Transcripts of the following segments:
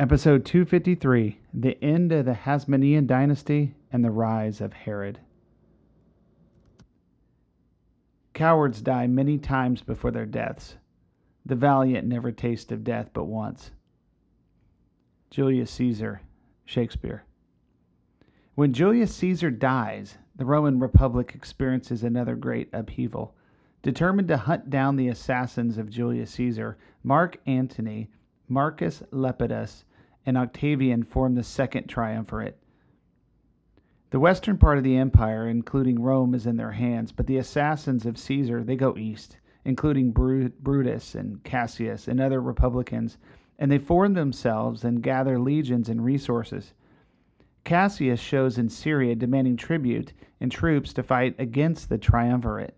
Episode 253, The End of the Hasmonean Dynasty and the Rise of Herod. Cowards die many times before their deaths. The valiant never taste of death but once. Julius Caesar, Shakespeare. When Julius Caesar dies, the Roman Republic experiences another great upheaval. Determined to hunt down the assassins of Julius Caesar, Mark Antony, Marcus Lepidus, and Octavian formed the Second Triumvirate. The western part of the empire, including Rome, is in their hands, but the assassins of Caesar, they go east, including Brutus and Cassius and other republicans, and they form themselves and gather legions and resources. Cassius shows in Syria, demanding tribute and troops to fight against the triumvirate.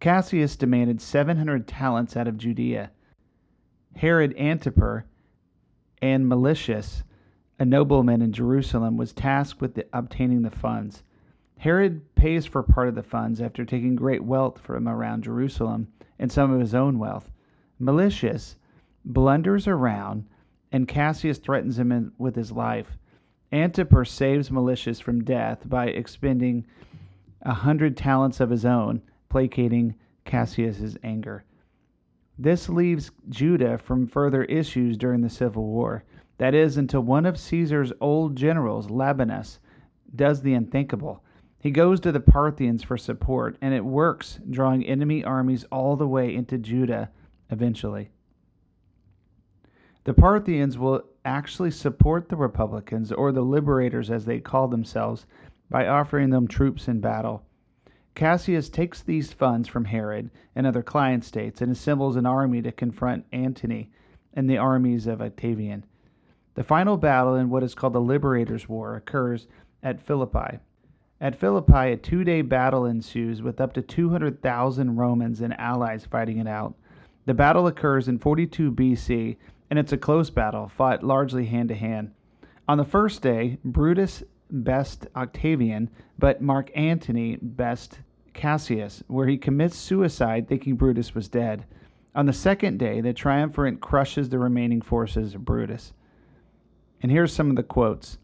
Cassius demanded 700 talents out of Judea. Herod Antipater and Malichus, a nobleman in Jerusalem, was tasked with obtaining the funds. Herod pays for part of the funds after taking great wealth from around Jerusalem and some of his own wealth. Malichus blunders around, and Cassius threatens him with his life. Antipater saves Malichus from death by expending 100 talents of his own, placating Cassius's anger. This leaves Judah from further issues during the civil war. That is, until one of Caesar's old generals, Labienus, does the unthinkable. He goes to the Parthians for support, and it works, drawing enemy armies all the way into Judah eventually. The Parthians will actually support the Republicans, or the liberators as they call themselves, by offering them troops in battle. Cassius takes these funds from Herod and other client states and assembles an army to confront Antony and the armies of Octavian. The final battle in what is called the Liberators' War occurs at Philippi. At Philippi, a 2-day battle ensues with up to 200,000 Romans and allies fighting it out. The battle occurs in 42 BC, and it's a close battle, fought largely hand-to-hand. On the first day, Brutus best Octavian, but Mark Antony best Cassius, where he commits suicide thinking Brutus was dead. On the second day, the triumvirate crushes the remaining forces of Brutus. And here's some of the quotes.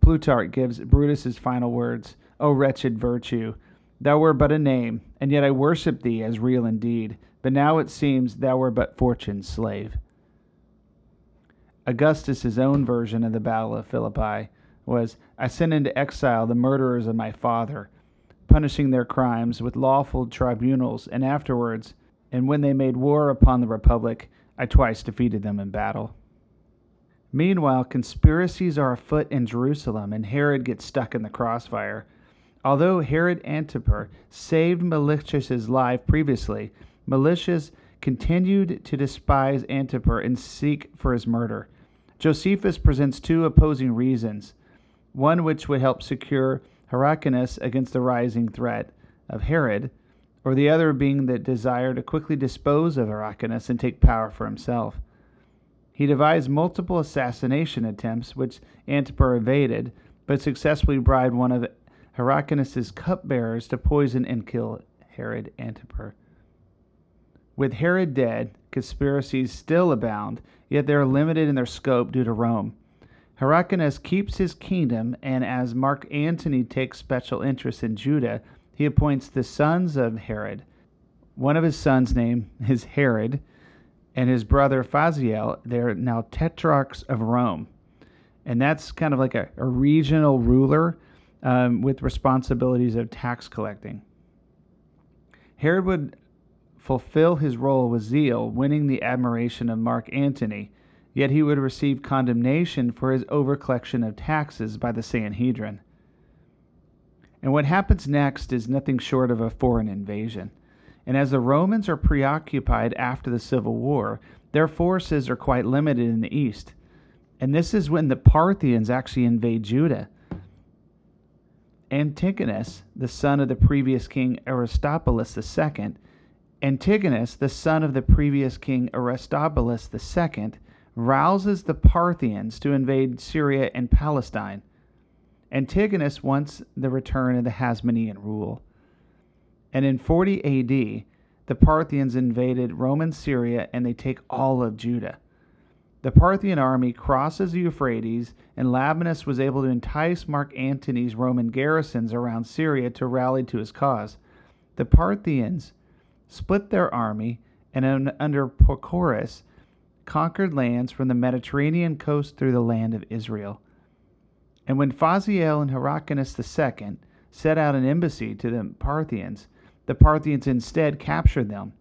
Plutarch gives Brutus's final words, "O wretched virtue, thou wert but a name, and yet I worship thee as real indeed, but now it seems thou wert but fortune's slave." Augustus's own version of the Battle of Philippi was, "I sent into exile the murderers of my father, punishing their crimes with lawful tribunals, and afterwards, and when they made war upon the republic, I twice defeated them in battle." Meanwhile, conspiracies are afoot in Jerusalem, and Herod gets stuck in the crossfire. Although Herod Antipater saved Malichus's life previously, Malichus continued to despise Antipater and seek for his murder. Josephus presents 2 opposing reasons, one which would help secure Hyrcanus against the rising threat of Herod, or the other being the desire to quickly dispose of Hyrcanus and take power for himself. He devised multiple assassination attempts, which Antipater evaded, but successfully bribed one of Hyrcanus's cupbearers to poison and kill Herod Antipater. With Herod dead, conspiracies still abound, yet they are limited in their scope due to Rome. Hyrcanus keeps his kingdom, and as Mark Antony takes special interest in Judah, he appoints the sons of Herod. One of his sons' name is Herod, and his brother Phasael, they're now tetrarchs of Rome. And that's kind of like a regional ruler with responsibilities of tax collecting. Herod would fulfill his role with zeal, winning the admiration of Mark Antony, yet he would receive condemnation for his overcollection of taxes by the Sanhedrin. And what happens next is nothing short of a foreign invasion. And as the Romans are preoccupied after the Civil War, their forces are quite limited in the east. And this is when the Parthians actually invade Judah. Antigonus, the son of the previous king Aristobulus II, rouses the Parthians to invade Syria and Palestine. Antigonus wants the return of the Hasmonean rule. And in 40 AD, the Parthians invaded Roman Syria and they take all of Judah. The Parthian army crosses the Euphrates, and Labienus was able to entice Mark Antony's Roman garrisons around Syria to rally to his cause. The Parthians split their army and, under Pacorus, conquered lands from the Mediterranean coast through the land of Israel. And when Phasael and Hyrcanus II set out an embassy to the Parthians instead captured them.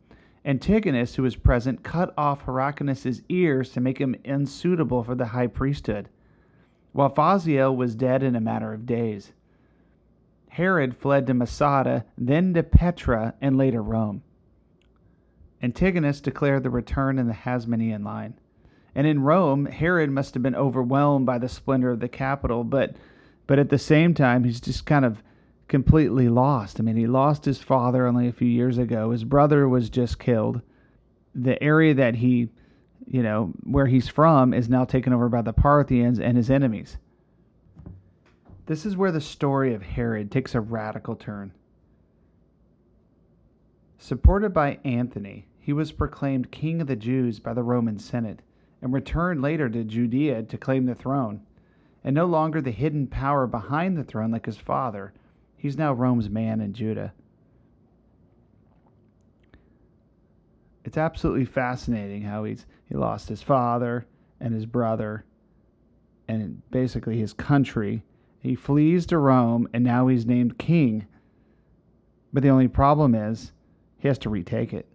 Antigonus, who was present, cut off Hyrcanus's ears to make him unsuitable for the high priesthood, while Phasael was dead in a matter of days. Herod fled to Masada, then to Petra, and later Rome. Antigonus declared the return in the Hasmonean line. And in Rome, Herod must have been overwhelmed by the splendor of the capital, but at the same time, he's just kind of completely lost. I mean, he lost his father only a few years ago. His brother was just killed. The area that he, where he's from is now taken over by the Parthians and his enemies. This is where the story of Herod takes a radical turn. Supported by Antony, he was proclaimed king of the Jews by the Roman Senate and returned later to Judea to claim the throne. And no longer the hidden power behind the throne like his father, he's now Rome's man in Judah. It's absolutely fascinating how he lost his father and his brother and basically his country. He flees to Rome, and now he's named king. But the only problem is he has to retake it.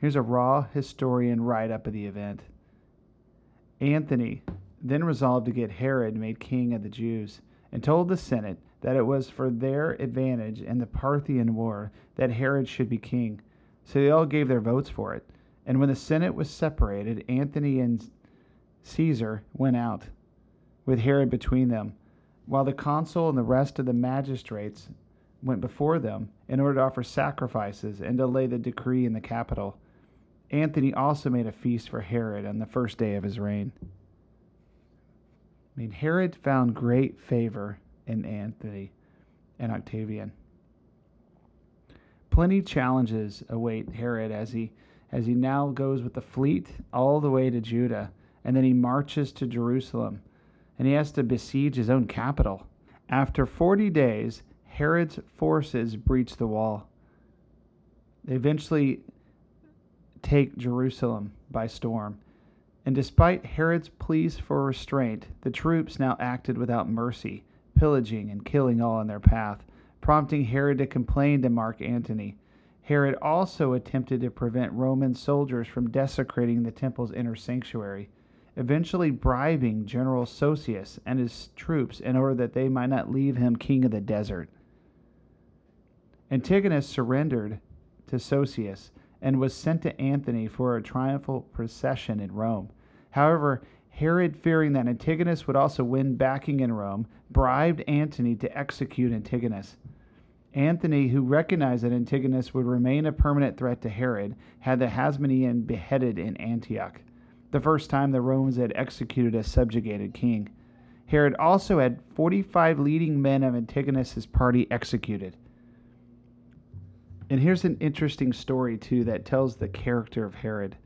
Here's a raw historian write-up of the event. Antony then resolved to get Herod made king of the Jews and told the Senate that it was for their advantage in the Parthian war that Herod should be king. So they all gave their votes for it. And when the Senate was separated, Antony and Caesar went out, with Herod between them, while the consul and the rest of the magistrates went before them in order to offer sacrifices and delay the decree in the capital. Antony also made a feast for Herod on the first day of his reign. I mean, Herod found great favor in Antony and Octavian. Plenty of challenges await Herod as he now goes with the fleet all the way to Judah, and then he marches to Jerusalem, and he has to besiege his own capital. After 40 days, Herod's forces breach the wall. They eventually take Jerusalem by storm. And despite Herod's pleas for restraint, the troops now acted without mercy, pillaging and killing all in their path, prompting Herod to complain to Mark Antony. Herod also attempted to prevent Roman soldiers from desecrating the temple's inner sanctuary, eventually bribing General Sosius and his troops in order that they might not leave him king of the desert. Antigonus surrendered to Sosius and was sent to Antony for a triumphal procession in Rome. However, Herod, fearing that Antigonus would also win backing in Rome, bribed Antony to execute Antigonus. Antony, who recognized that Antigonus would remain a permanent threat to Herod, had the Hasmonean beheaded in Antioch, the first time the Romans had executed a subjugated king. Herod also had 45 leading men of Antigonus's party executed. And here's an interesting story, too, that tells the character of Herod.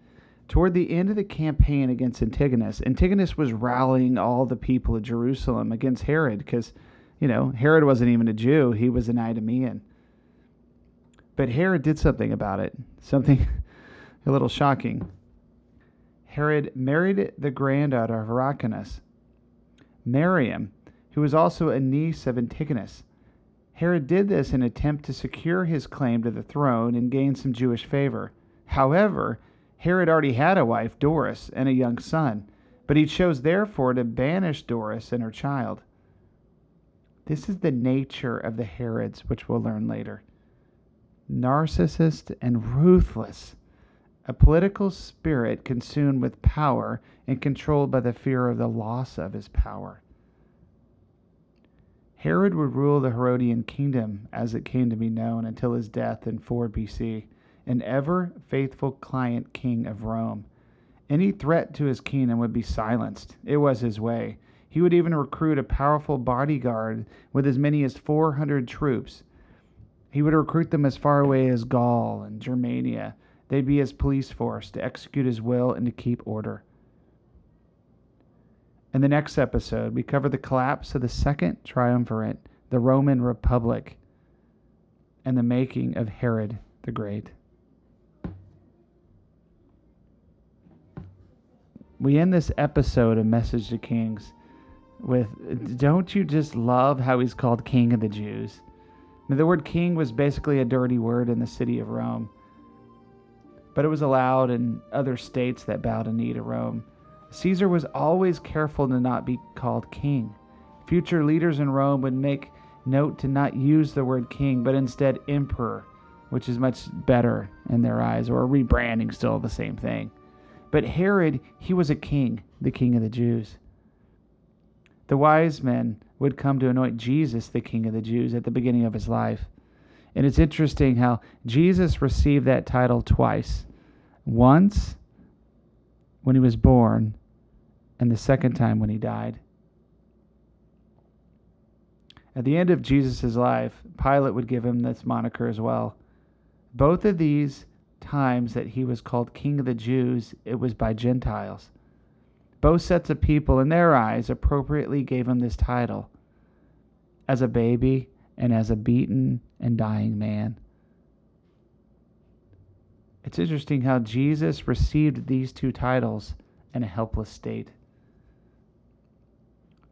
Toward the end of the campaign against Antigonus, Antigonus was rallying all the people of Jerusalem against Herod because, Herod wasn't even a Jew. He was an Idumean. But Herod did something about it, something a little shocking. Herod married the granddaughter of Hyrcanus, Mariam, who was also a niece of Antigonus. Herod did this in an attempt to secure his claim to the throne and gain some Jewish favor. However, Herod already had a wife, Doris, and a young son, but he chose therefore to banish Doris and her child. This is the nature of the Herods, which we'll learn later. Narcissist and ruthless, a political spirit consumed with power and controlled by the fear of the loss of his power. Herod would rule the Herodian kingdom, as it came to be known, until his death in 4 BC, an ever-faithful client king of Rome. Any threat to his kingdom would be silenced. It was his way. He would even recruit a powerful bodyguard with as many as 400 troops. He would recruit them as far away as Gaul and Germania. They'd be his police force to execute his will and to keep order. In the next episode, we cover the collapse of the Second Triumvirate, the Roman Republic, and the making of Herod the Great. We end this episode of Message to Kings with, don't you just love how he's called King of the Jews? I mean, the word king was basically a dirty word in the city of Rome, but it was allowed in other states that bowed a knee to Rome. Caesar was always careful to not be called king. Future leaders in Rome would make note to not use the word king, but instead emperor, which is much better in their eyes, or rebranding, still the same thing. But Herod, he was a king, the king of the Jews. The wise men would come to anoint Jesus the king of the Jews at the beginning of his life. And it's interesting how Jesus received that title twice. Once when he was born, and the second time when he died. At the end of Jesus' life, Pilate would give him this moniker as well. Both of these times that he was called King of the Jews, it was by Gentiles. Both sets of people, in their eyes, appropriately gave him this title as a baby and as a beaten and dying man. It's interesting how Jesus received these two titles in a helpless state.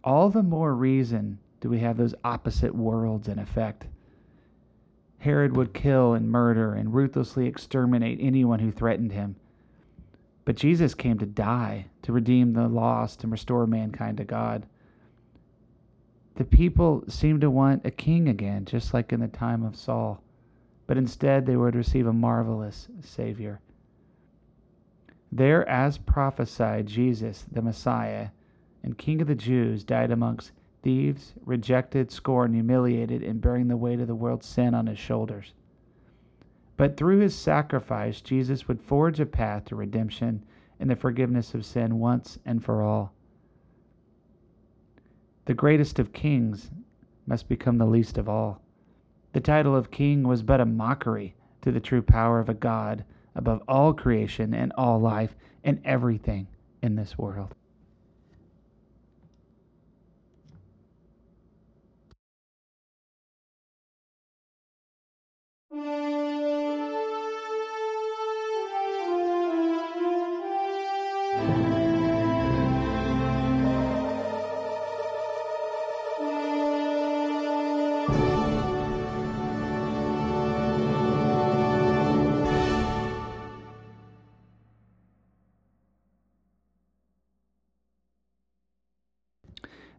All the more reason do we have those opposite worlds in effect. Herod would kill and murder and ruthlessly exterminate anyone who threatened him. But Jesus came to die, to redeem the lost and restore mankind to God. The people seemed to want a king again, just like in the time of Saul. But instead they would receive a marvelous Savior. There, as prophesied, Jesus, the Messiah, and King of the Jews, died amongst thieves, rejected, scorned, humiliated, and bearing the weight of the world's sin on his shoulders. But through his sacrifice, Jesus would forge a path to redemption and the forgiveness of sin once and for all. The greatest of kings must become the least of all. The title of king was but a mockery to the true power of a God above all creation and all life and everything in this world.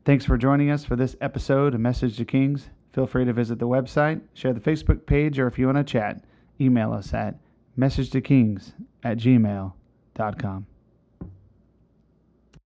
Thanks for joining us for this episode of Message to Kings. Feel free to visit the website, share the Facebook page, or if you want to chat, email us at messagetokings@gmail.com.